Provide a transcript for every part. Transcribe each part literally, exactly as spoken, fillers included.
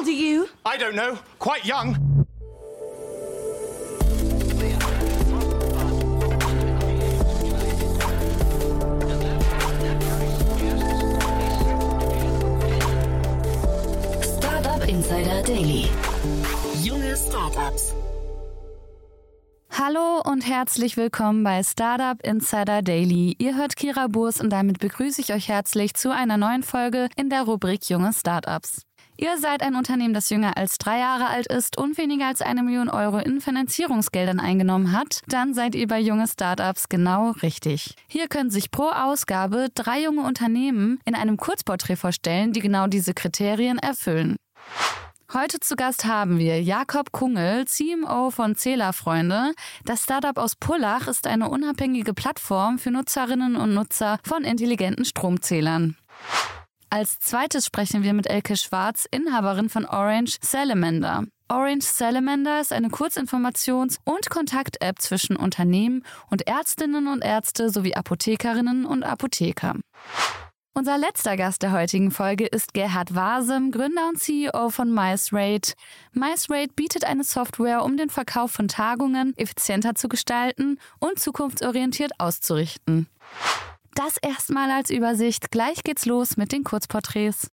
old are you? I don't know. Quite young. Insider Daily. Junge Startups. Hallo und herzlich willkommen bei Startup Insider Daily. Ihr hört Kira Burs und damit begrüße ich euch herzlich zu einer neuen Folge in der Rubrik Junge Startups. Ihr seid ein Unternehmen, das jünger als drei Jahre alt ist und weniger als eine Million Euro in Finanzierungsgeldern eingenommen hat, dann seid ihr bei Junge Startups genau richtig. Hier können sich pro Ausgabe drei junge Unternehmen in einem Kurzporträt vorstellen, die genau diese Kriterien erfüllen. Heute zu Gast haben wir Jakob Kungel, C M O von Zählerfreunde. Das Startup aus Pullach ist eine unabhängige Plattform für Nutzerinnen und Nutzer von intelligenten Stromzählern. Als zweites sprechen wir mit Elke Schwarz, Inhaberin von Orange Salamander. Orange Salamander ist eine Kurzinformations- und Kontakt-App zwischen Unternehmen und Ärztinnen und Ärzte sowie Apothekerinnen und Apotheker. Unser letzter Gast der heutigen Folge ist Gerhard Wasem, Gründer und C E O von MiceRate. MiceRate bietet eine Software, um den Verkauf von Tagungen effizienter zu gestalten und zukunftsorientiert auszurichten. Das erstmal als Übersicht. Gleich geht's los mit den Kurzporträts.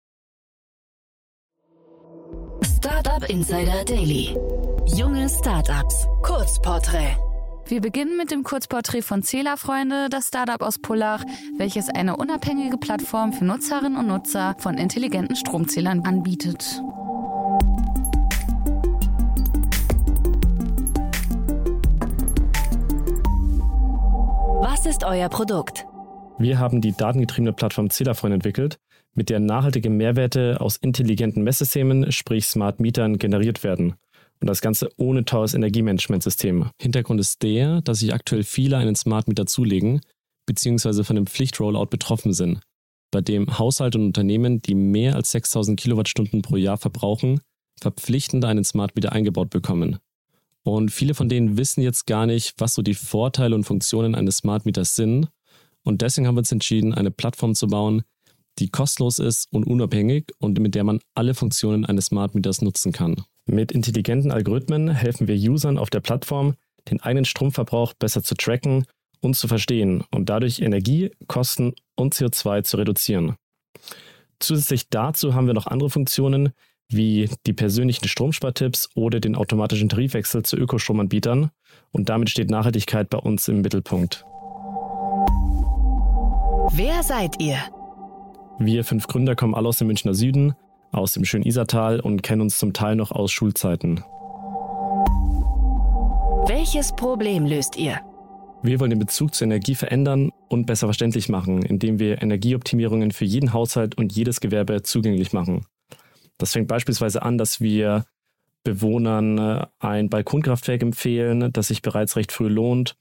Startup Insider Daily. Junge Startups. Kurzporträt. Wir beginnen mit dem Kurzporträt von Zählerfreunde, das Startup aus Pullach, welches eine unabhängige Plattform für Nutzerinnen und Nutzer von intelligenten Stromzählern anbietet. Was ist euer Produkt? Wir haben die datengetriebene Plattform Zählerfreunde entwickelt, mit der nachhaltige Mehrwerte aus intelligenten Messsystemen, sprich Smart Mietern, generiert werden. Und das Ganze ohne teures Energiemanagementsystem. Hintergrund ist der, dass sich aktuell viele einen Smart Meter zulegen, beziehungsweise von dem Pflichtrollout betroffen sind, bei dem Haushalte und Unternehmen, die mehr als sechstausend Kilowattstunden pro Jahr verbrauchen, verpflichtend einen Smart Meter eingebaut bekommen. Und viele von denen wissen jetzt gar nicht, was so die Vorteile und Funktionen eines Smart Meters sind. Und deswegen haben wir uns entschieden, eine Plattform zu bauen, die kostenlos ist und unabhängig und mit der man alle Funktionen eines Smart Meters nutzen kann. Mit intelligenten Algorithmen helfen wir Usern auf der Plattform, den eigenen Stromverbrauch besser zu tracken und zu verstehen und dadurch Energie, Kosten und C O zwei zu reduzieren. Zusätzlich dazu haben wir noch andere Funktionen wie die persönlichen Stromspartipps oder den automatischen Tarifwechsel zu Ökostromanbietern und damit steht Nachhaltigkeit bei uns im Mittelpunkt. Wer seid ihr? Wir fünf Gründer kommen alle aus dem Münchner Süden, aus dem schönen Isartal und kennen uns zum Teil noch aus Schulzeiten. Welches Problem löst ihr? Wir wollen den Bezug zur Energie verändern und besser verständlich machen, indem wir Energieoptimierungen für jeden Haushalt und jedes Gewerbe zugänglich machen. Das fängt beispielsweise an, dass wir Bewohnern ein Balkonkraftwerk empfehlen, das sich bereits recht früh lohnt,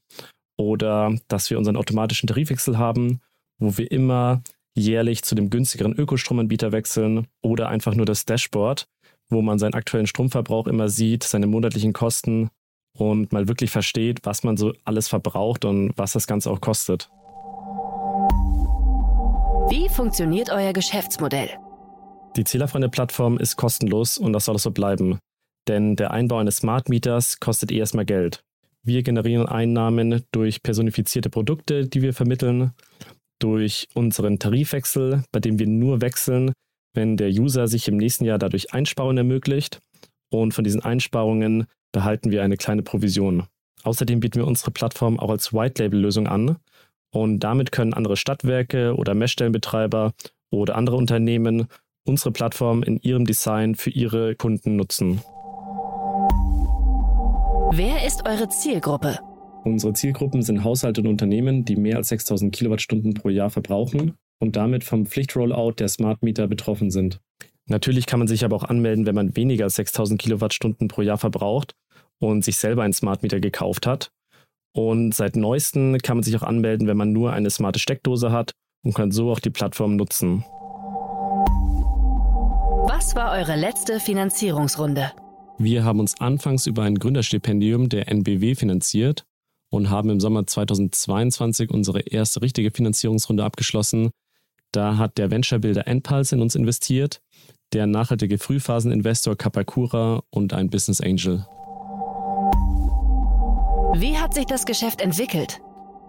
oder dass wir unseren automatischen Tarifwechsel haben, wo wir immer jährlich zu dem günstigeren Ökostromanbieter wechseln oder einfach nur das Dashboard, wo man seinen aktuellen Stromverbrauch immer sieht, seine monatlichen Kosten und mal wirklich versteht, was man so alles verbraucht und was das Ganze auch kostet. Wie funktioniert euer Geschäftsmodell? Die Zählerfreunde-Plattform ist kostenlos und das soll es so bleiben, denn der Einbau eines Smart Meters kostet eh erstmal Geld. Wir generieren Einnahmen durch personifizierte Produkte, die wir vermitteln, durch unseren Tarifwechsel, bei dem wir nur wechseln, wenn der User sich im nächsten Jahr dadurch Einsparungen ermöglicht. Und von diesen Einsparungen behalten wir eine kleine Provision. Außerdem bieten wir unsere Plattform auch als White-Label-Lösung an. Und damit können andere Stadtwerke oder Messstellenbetreiber oder andere Unternehmen unsere Plattform in ihrem Design für ihre Kunden nutzen. Wer ist eure Zielgruppe? Unsere Zielgruppen sind Haushalte und Unternehmen, die mehr als sechstausend Kilowattstunden pro Jahr verbrauchen und damit vom Pflichtrollout der Smart Meter betroffen sind. Natürlich kann man sich aber auch anmelden, wenn man weniger als sechstausend Kilowattstunden pro Jahr verbraucht und sich selber einen Smart Meter gekauft hat. Und seit neuestem kann man sich auch anmelden, wenn man nur eine smarte Steckdose hat und kann so auch die Plattform nutzen. Was war eure letzte Finanzierungsrunde? Wir haben uns anfangs über ein Gründerstipendium der En Be We finanziert und haben im Sommer zweitausendzweiundzwanzig unsere erste richtige Finanzierungsrunde abgeschlossen. Da hat der Venture-Builder Endpulse in uns investiert, der nachhaltige Frühphaseninvestor Capacura und ein Business Angel. Wie hat sich das Geschäft entwickelt?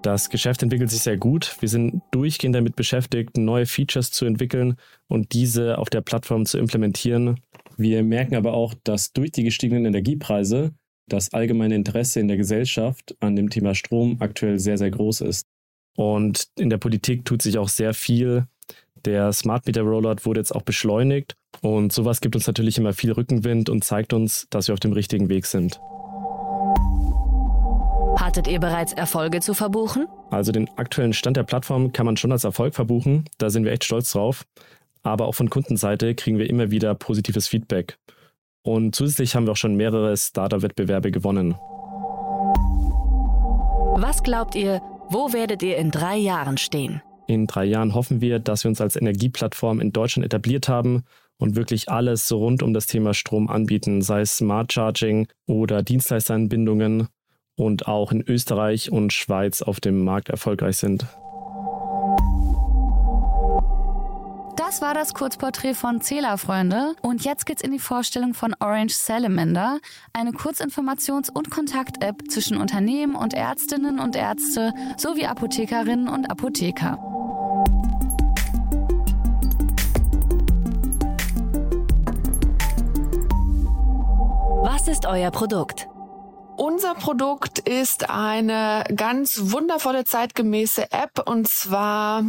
Das Geschäft entwickelt sich sehr gut. Wir sind durchgehend damit beschäftigt, neue Features zu entwickeln und diese auf der Plattform zu implementieren. Wir merken aber auch, dass durch die gestiegenen Energiepreise das allgemeine Interesse in der Gesellschaft an dem Thema Strom aktuell sehr, sehr groß ist. Und in der Politik tut sich auch sehr viel. Der Smart Meter Rollout wurde jetzt auch beschleunigt und sowas gibt uns natürlich immer viel Rückenwind und zeigt uns, dass wir auf dem richtigen Weg sind. Hattet ihr bereits Erfolge zu verbuchen? Also den aktuellen Stand der Plattform kann man schon als Erfolg verbuchen, da sind wir echt stolz drauf. Aber auch von Kundenseite kriegen wir immer wieder positives Feedback. Und zusätzlich haben wir auch schon mehrere Startup-Wettbewerbe gewonnen. Was glaubt ihr, wo werdet ihr in drei Jahren stehen? In drei Jahren hoffen wir, dass wir uns als Energieplattform in Deutschland etabliert haben und wirklich alles so rund um das Thema Strom anbieten, sei es Smart Charging oder Dienstleisteranbindungen und auch in Österreich und Schweiz auf dem Markt erfolgreich sind. Das war das Kurzporträt von Zählerfreunde und jetzt geht's in die Vorstellung von Orange Salamander, eine Kurzinformations- und Kontakt-App zwischen Unternehmen und Ärztinnen und Ärzte sowie Apothekerinnen und Apotheker. Was ist euer Produkt? Unser Produkt ist eine ganz wundervolle, zeitgemäße App und zwar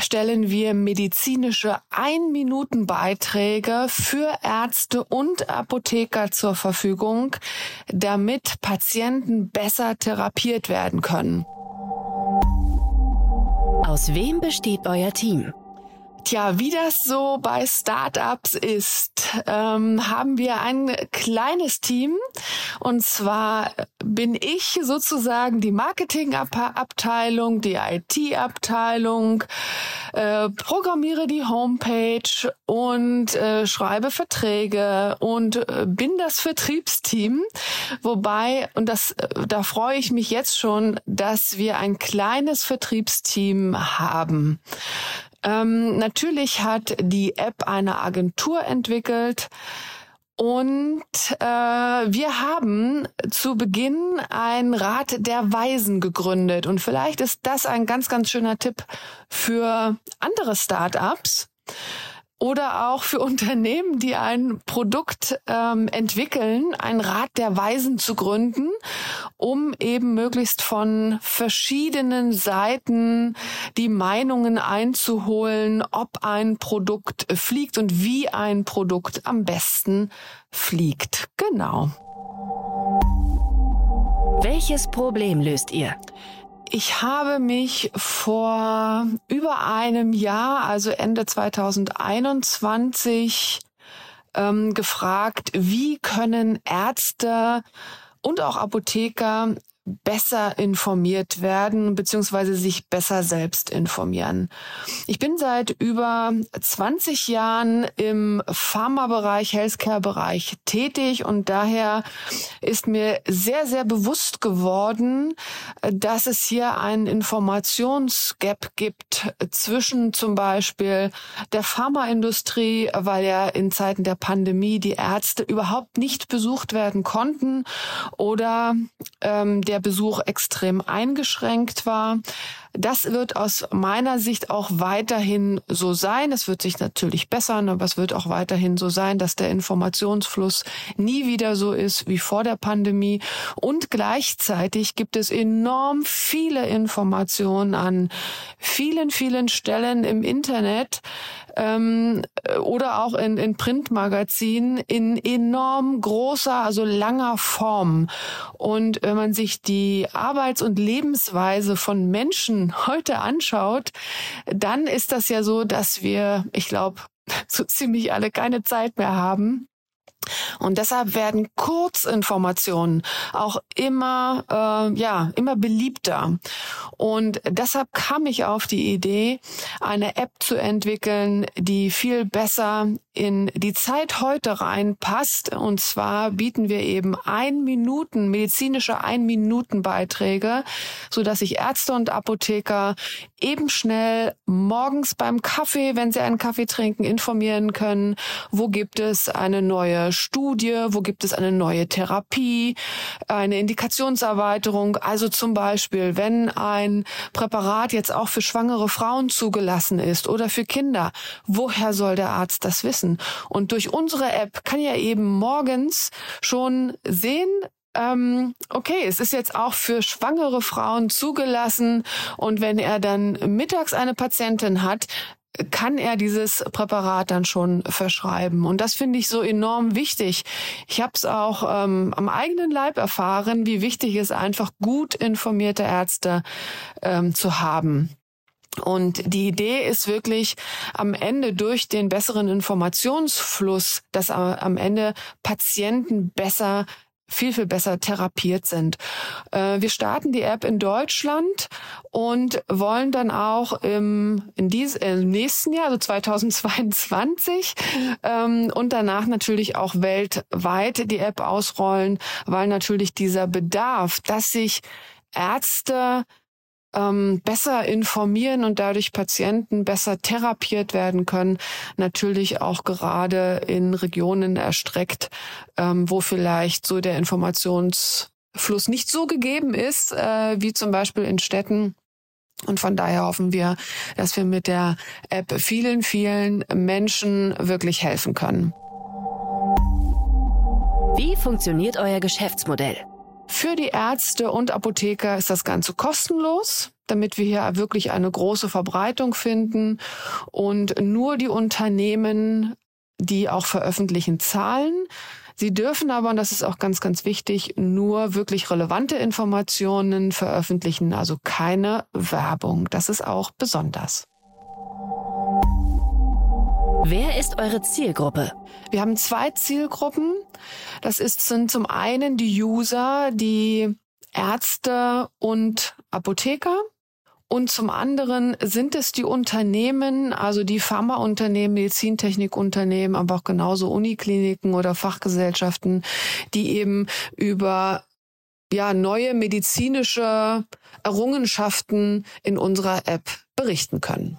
stellen wir medizinische Ein-Minuten-Beiträge für Ärzte und Apotheker zur Verfügung, damit Patienten besser therapiert werden können. Aus wem besteht euer Team? Tja, wie das so bei Startups ist, ähm, haben wir ein kleines Team und zwar bin ich sozusagen die Marketingabteilung, die I T-Abteilung, äh, programmiere die Homepage und äh, schreibe Verträge und äh, bin das Vertriebsteam, wobei, und das äh, da freue ich mich jetzt schon, dass wir ein kleines Vertriebsteam haben. Ähm, natürlich hat die App eine Agentur entwickelt und äh, wir haben zu Beginn einen Rat der Weisen gegründet. Und vielleicht ist das ein ganz, ganz schöner Tipp für andere Startups oder auch für Unternehmen, die ein Produkt ähm, entwickeln, einen Rat der Weisen zu gründen, um eben möglichst von verschiedenen Seiten die Meinungen einzuholen, ob ein Produkt fliegt und wie ein Produkt am besten fliegt. Genau. Welches Problem löst ihr? Ich habe mich vor über einem Jahr, also Ende zwanzig einundzwanzig, ähm, gefragt, wie können Ärzte und auch Apotheker besser informiert werden, beziehungsweise sich besser selbst informieren. Ich bin seit über zwanzig Jahren im Pharma-Bereich, Healthcare-Bereich tätig und daher ist mir sehr, sehr bewusst geworden, dass es hier einen Informationsgap gibt zwischen zum Beispiel der Pharmaindustrie, weil ja in Zeiten der Pandemie die Ärzte überhaupt nicht besucht werden konnten oder ähm, der Besuch extrem eingeschränkt war. Das wird aus meiner Sicht auch weiterhin so sein. Es wird sich natürlich bessern, aber es wird auch weiterhin so sein, dass der Informationsfluss nie wieder so ist wie vor der Pandemie. Und gleichzeitig gibt es enorm viele Informationen an vielen, vielen Stellen im Internet ähm, oder auch in, in Printmagazinen in enorm großer, also langer Form. Und wenn man sich die Arbeits- und Lebensweise von Menschen heute anschaut, dann ist das ja so, dass wir, ich glaube, so ziemlich alle keine Zeit mehr haben. Und deshalb werden Kurzinformationen auch immer, äh, ja, immer beliebter. Und deshalb kam ich auf die Idee, eine App zu entwickeln, die viel besser in die Zeit heute reinpasst. Und zwar bieten wir eben ein Minuten, medizinische Ein-Minuten-Beiträge, sodass sich Ärzte und Apotheker eben schnell morgens beim Kaffee, wenn sie einen Kaffee trinken, informieren können, wo gibt es eine neue Studie, wo gibt es eine neue Therapie, eine Indikationserweiterung. Also zum Beispiel, wenn ein Präparat jetzt auch für schwangere Frauen zugelassen ist oder für Kinder, woher soll der Arzt das wissen? Und durch unsere App kann er eben morgens schon sehen, okay, es ist jetzt auch für schwangere Frauen zugelassen, und wenn er dann mittags eine Patientin hat, kann er dieses Präparat dann schon verschreiben. Und das finde ich so enorm wichtig. Ich habe es auch ähm, am eigenen Leib erfahren, wie wichtig es einfach gut informierte Ärzte ähm, zu haben. Und die Idee ist wirklich, am Ende durch den besseren Informationsfluss, dass am Ende Patienten besser viel, viel besser therapiert sind. Wir starten die App in Deutschland und wollen dann auch im, in dies, im nächsten Jahr, also zweitausendzweiundzwanzig, ähm, und danach natürlich auch weltweit die App ausrollen, weil natürlich dieser Bedarf, dass sich Ärzte ähm, besser informieren und dadurch Patienten besser therapiert werden können, natürlich auch gerade in Regionen erstreckt, ähm, wo vielleicht so der Informationsfluss nicht so gegeben ist, äh, wie zum Beispiel in Städten. Und von daher hoffen wir, dass wir mit der App vielen, vielen Menschen wirklich helfen können. Wie funktioniert euer Geschäftsmodell? Für die Ärzte und Apotheker ist das Ganze kostenlos, damit wir hier wirklich eine große Verbreitung finden. Und nur die Unternehmen, die auch veröffentlichen, zahlen. Sie dürfen aber, und das ist auch ganz, ganz wichtig, nur wirklich relevante Informationen veröffentlichen, also keine Werbung. Das ist auch besonders. Wer ist eure Zielgruppe? Wir haben zwei Zielgruppen. Das ist, sind zum einen die User, die Ärzte und Apotheker. Und zum anderen sind es die Unternehmen, also die Pharmaunternehmen, Medizintechnikunternehmen, aber auch genauso Unikliniken oder Fachgesellschaften, die eben über ja, neue medizinische Errungenschaften in unserer App berichten können.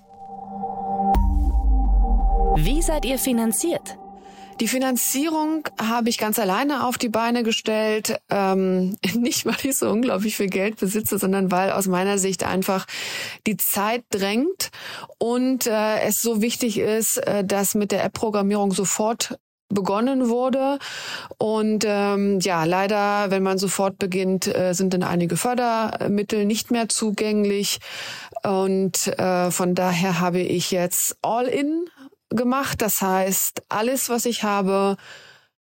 Wie seid ihr finanziert? Die Finanzierung habe ich ganz alleine auf die Beine gestellt. Ähm, nicht, weil ich so unglaublich viel Geld besitze, sondern weil aus meiner Sicht einfach die Zeit drängt und äh, es so wichtig ist, äh, dass mit der App-Programmierung sofort begonnen wurde. Und ähm, ja, leider, wenn man sofort beginnt, äh, sind dann einige Fördermittel nicht mehr zugänglich. Und äh, von daher habe ich jetzt All-In gemacht. Das heißt, alles, was ich habe,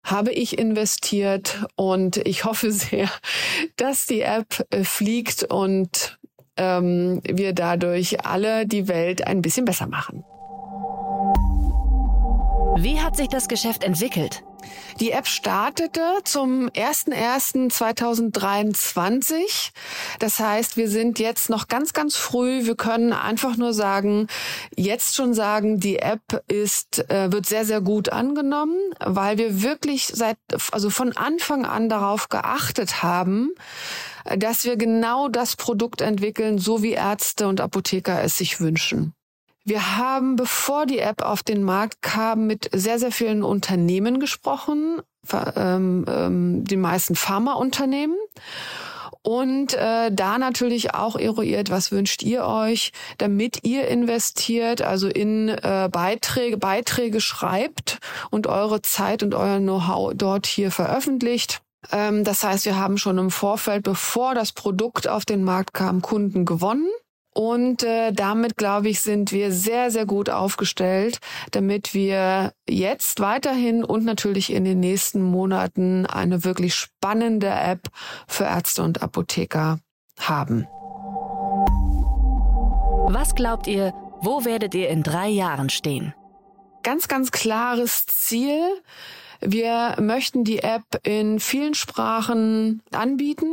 habe ich investiert, und ich hoffe sehr, dass die App fliegt und ähm, wir dadurch alle die Welt ein bisschen besser machen. Wie hat sich das Geschäft entwickelt? Die App startete zum erster Januar zweitausenddreiundzwanzig. Das heißt, wir sind jetzt noch ganz, ganz früh. Wir können einfach nur sagen, jetzt schon sagen, die App ist, äh, wird sehr, sehr gut angenommen, weil wir wirklich seit, also von Anfang an darauf geachtet haben, dass wir genau das Produkt entwickeln, so wie Ärzte und Apotheker es sich wünschen. Wir haben, bevor die App auf den Markt kam, mit sehr, sehr vielen Unternehmen gesprochen, ähm, ähm, den meisten Pharmaunternehmen. Und äh, da natürlich auch eruiert, was wünscht ihr euch, damit ihr investiert, also in äh, Beiträge, Beiträge schreibt und eure Zeit und euer Know-how dort hier veröffentlicht. Ähm, das heißt, wir haben schon im Vorfeld, bevor das Produkt auf den Markt kam, Kunden gewonnen. Und äh, damit, glaube ich, sind wir sehr, sehr gut aufgestellt, damit wir jetzt weiterhin und natürlich in den nächsten Monaten eine wirklich spannende App für Ärzte und Apotheker haben. Was glaubt ihr, wo werdet ihr in drei Jahren stehen? Ganz, ganz klares Ziel. Wir möchten die App in vielen Sprachen anbieten.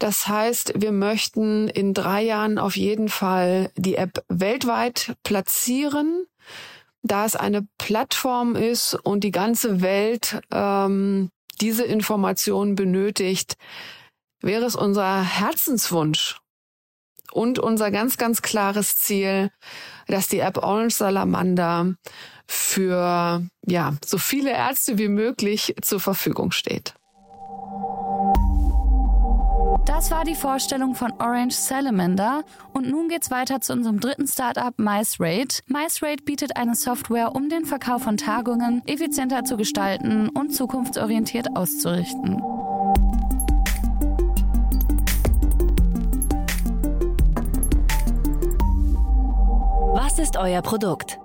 Das heißt, wir möchten in drei Jahren auf jeden Fall die App weltweit platzieren. da es eine Plattform ist und die ganze Welt ähm, diese Informationen benötigt, wäre es unser Herzenswunsch und unser ganz, ganz klares Ziel, dass die App Orange Salamander für ja so viele Ärzte wie möglich zur Verfügung steht. Das war die Vorstellung von Orange Salamander und nun geht's weiter zu unserem dritten Startup MiceRate. MiceRate bietet eine Software, um den Verkauf von Tagungen effizienter zu gestalten und zukunftsorientiert auszurichten. Was ist euer Produkt?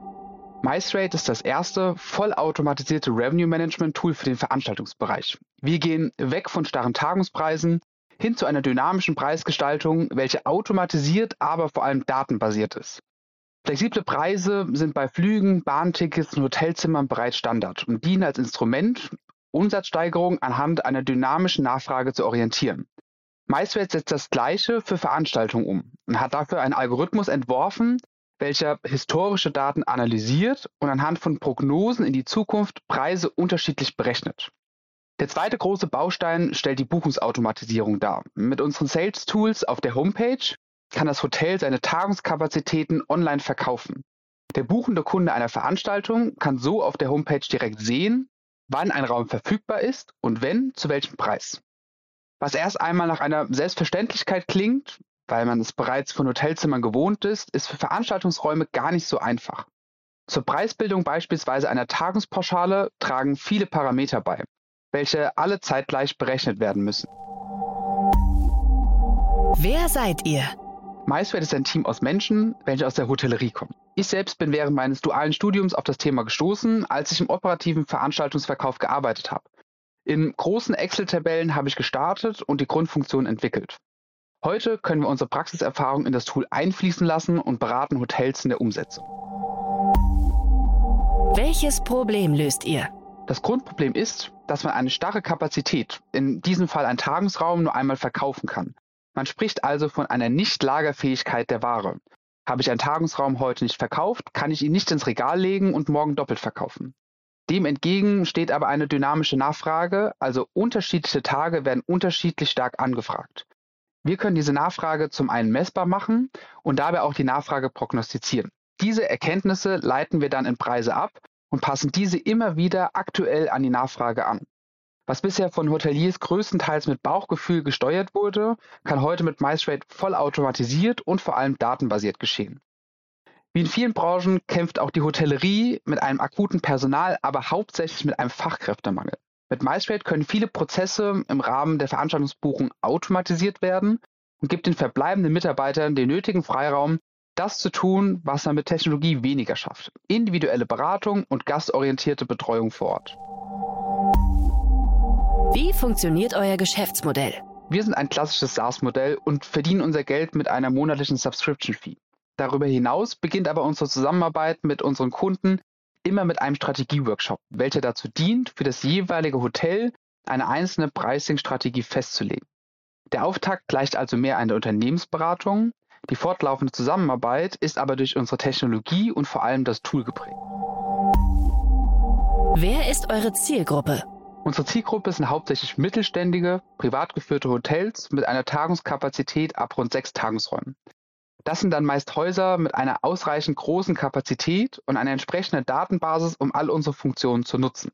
MiceRate ist das erste vollautomatisierte Revenue-Management-Tool für den Veranstaltungsbereich. Wir gehen weg von starren Tagungspreisen hin zu einer dynamischen Preisgestaltung, welche automatisiert, aber vor allem datenbasiert ist. Flexible Preise sind bei Flügen, Bahntickets und Hotelzimmern bereits Standard und dienen als Instrument, Umsatzsteigerung anhand einer dynamischen Nachfrage zu orientieren. MiceRate setzt das Gleiche für Veranstaltungen um und hat dafür einen Algorithmus entworfen, welcher historische Daten analysiert und anhand von Prognosen in die Zukunft Preise unterschiedlich berechnet. Der zweite große Baustein stellt die Buchungsautomatisierung dar. Mit unseren Sales-Tools auf der Homepage kann das Hotel seine Tagungskapazitäten online verkaufen. Der buchende Kunde einer Veranstaltung kann so auf der Homepage direkt sehen, wann ein Raum verfügbar ist und wenn, zu welchem Preis. Was erst einmal nach einer Selbstverständlichkeit klingt, weil man es bereits von Hotelzimmern gewohnt ist, ist für Veranstaltungsräume gar nicht so einfach. Zur Preisbildung beispielsweise einer Tagungspauschale tragen viele Parameter bei, welche alle zeitgleich berechnet werden müssen. Wer seid ihr? MiceRate ist ein Team aus Menschen, welche aus der Hotellerie kommen. Ich selbst bin während meines dualen Studiums auf das Thema gestoßen, als ich im operativen Veranstaltungsverkauf gearbeitet habe. In großen Excel-Tabellen habe ich gestartet und die Grundfunktion entwickelt. Heute können wir unsere Praxiserfahrung in das Tool einfließen lassen und beraten Hotels in der Umsetzung. Welches Problem löst ihr? Das Grundproblem ist, dass man eine starre Kapazität, in diesem Fall einen Tagungsraum, nur einmal verkaufen kann. Man spricht also von einer Nicht-Lagerfähigkeit der Ware. Habe ich einen Tagungsraum heute nicht verkauft, kann ich ihn nicht ins Regal legen und morgen doppelt verkaufen. Dem entgegen steht aber eine dynamische Nachfrage, also unterschiedliche Tage werden unterschiedlich stark angefragt. Wir können diese Nachfrage zum einen messbar machen und dabei auch die Nachfrage prognostizieren. Diese Erkenntnisse leiten wir dann in Preise ab und passen diese immer wieder aktuell an die Nachfrage an. Was bisher von Hoteliers größtenteils mit Bauchgefühl gesteuert wurde, kann heute mit MiceRate vollautomatisiert und vor allem datenbasiert geschehen. Wie in vielen Branchen kämpft auch die Hotellerie mit einem akuten Personal, aber hauptsächlich mit einem Fachkräftemangel. Mit MiceRate können viele Prozesse im Rahmen der Veranstaltungsbuchung automatisiert werden und gibt den verbleibenden Mitarbeitern den nötigen Freiraum, das zu tun, was man mit Technologie weniger schafft. Individuelle Beratung und gastorientierte Betreuung vor Ort. Wie funktioniert euer Geschäftsmodell? Wir sind ein klassisches SaaS-Modell und verdienen unser Geld mit einer monatlichen Subscription-Fee. Darüber hinaus beginnt aber unsere Zusammenarbeit mit unseren Kunden immer mit einem Strategieworkshop, welcher dazu dient, für das jeweilige Hotel eine einzelne Pricing-Strategie festzulegen. Der Auftakt gleicht also mehr einer Unternehmensberatung. Die fortlaufende Zusammenarbeit ist aber durch unsere Technologie und vor allem das Tool geprägt. Wer ist eure Zielgruppe? Unsere Zielgruppe sind hauptsächlich mittelständige, privat geführte Hotels mit einer Tagungskapazität ab rund sechs Tagungsräumen. Das sind dann meist Häuser mit einer ausreichend großen Kapazität und einer entsprechenden Datenbasis, um all unsere Funktionen zu nutzen.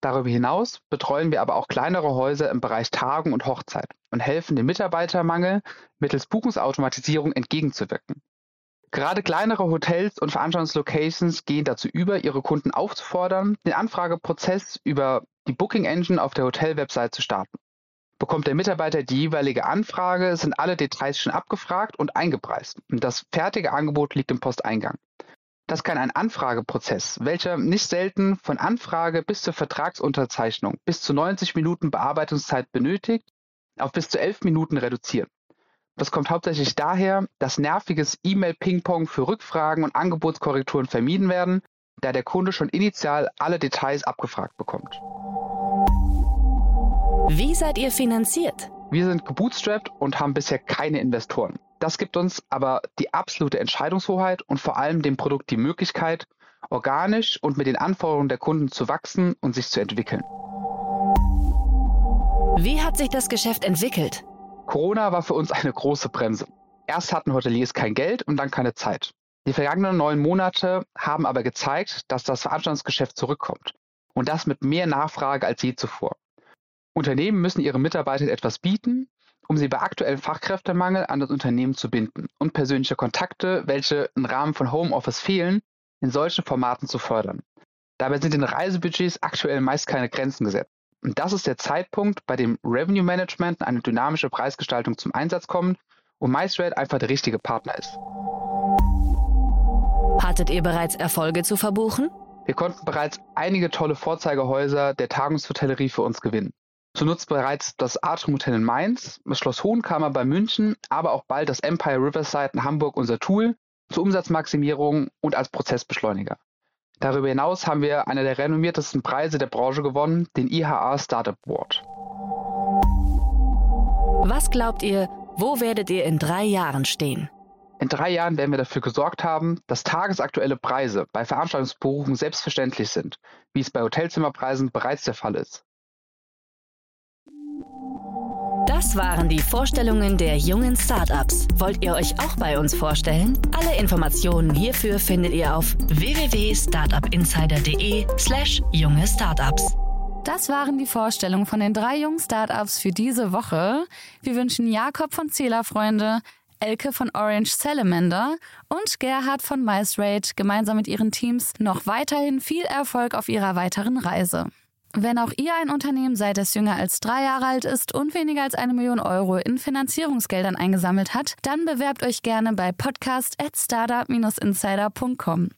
Darüber hinaus betreuen wir aber auch kleinere Häuser im Bereich Tagen und Hochzeit und helfen, dem Mitarbeitermangel mittels Buchungsautomatisierung entgegenzuwirken. Gerade kleinere Hotels und Veranstaltungslocations gehen dazu über, ihre Kunden aufzufordern, den Anfrageprozess über die Booking Engine auf der Hotel-Website zu starten. Bekommt der Mitarbeiter die jeweilige Anfrage, sind alle Details schon abgefragt und eingepreist. Und das fertige Angebot liegt im Posteingang. Das kann ein Anfrageprozess, welcher nicht selten von Anfrage bis zur Vertragsunterzeichnung bis zu neunzig Minuten Bearbeitungszeit benötigt, auf bis zu elf Minuten reduzieren. Das kommt hauptsächlich daher, dass nerviges E-Mail-Ping-Pong für Rückfragen und Angebotskorrekturen vermieden werden, da der Kunde schon initial alle Details abgefragt bekommt. Wie seid ihr finanziert? Wir sind gebootstrapped und haben bisher keine Investoren. Das gibt uns aber die absolute Entscheidungshoheit und vor allem dem Produkt die Möglichkeit, organisch und mit den Anforderungen der Kunden zu wachsen und sich zu entwickeln. Wie hat sich das Geschäft entwickelt? Corona war für uns eine große Bremse. Erst hatten Hoteliers kein Geld und dann keine Zeit. Die vergangenen neun Monate haben aber gezeigt, dass das Veranstaltungsgeschäft zurückkommt. Und das mit mehr Nachfrage als je zuvor. Unternehmen müssen ihre Mitarbeiter etwas bieten, um sie bei aktuellem Fachkräftemangel an das Unternehmen zu binden und persönliche Kontakte, welche im Rahmen von Homeoffice fehlen, in solchen Formaten zu fördern. Dabei sind den Reisebudgets aktuell meist keine Grenzen gesetzt. Und das ist der Zeitpunkt, bei dem Revenue Management eine dynamische Preisgestaltung zum Einsatz kommt und MiceRate einfach der richtige Partner ist. Hattet ihr bereits Erfolge zu verbuchen? Wir konnten bereits einige tolle Vorzeigehäuser der Tagungshotellerie für uns gewinnen. So nutzt bereits das Artur-Hotel in Mainz, das Schloss Hohenkammer bei München, aber auch bald das Empire Riverside in Hamburg unser Tool zur Umsatzmaximierung und als Prozessbeschleuniger. Darüber hinaus haben wir einer der renommiertesten Preise der Branche gewonnen, den I H A Startup Award. Was glaubt ihr, wo werdet ihr in drei Jahren stehen? In drei Jahren werden wir dafür gesorgt haben, dass tagesaktuelle Preise bei Veranstaltungsbuchungen selbstverständlich sind, wie es bei Hotelzimmerpreisen bereits der Fall ist. Das waren die Vorstellungen der jungen Startups. Wollt ihr euch auch bei uns vorstellen? Alle Informationen hierfür findet ihr auf w w w punkt startup insider punkt d e slash junge Startups. Das waren die Vorstellungen von den drei jungen Startups für diese Woche. Wir wünschen Jakob von Zählerfreunde, Elke von Orange Salamander und Gerhard von MiceRate gemeinsam mit ihren Teams noch weiterhin viel Erfolg auf ihrer weiteren Reise. Wenn auch ihr ein Unternehmen seid, das jünger als drei Jahre alt ist und weniger als eine Million Euro in Finanzierungsgeldern eingesammelt hat, dann bewerbt euch gerne bei podcast at startup insider punkt com.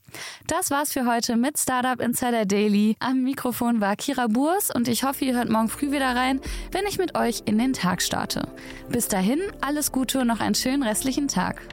Das war's für heute mit Startup Insider Daily. Am Mikrofon war Kira Burs und ich hoffe, ihr hört morgen früh wieder rein, wenn ich mit euch in den Tag starte. Bis dahin, alles Gute und noch einen schönen restlichen Tag.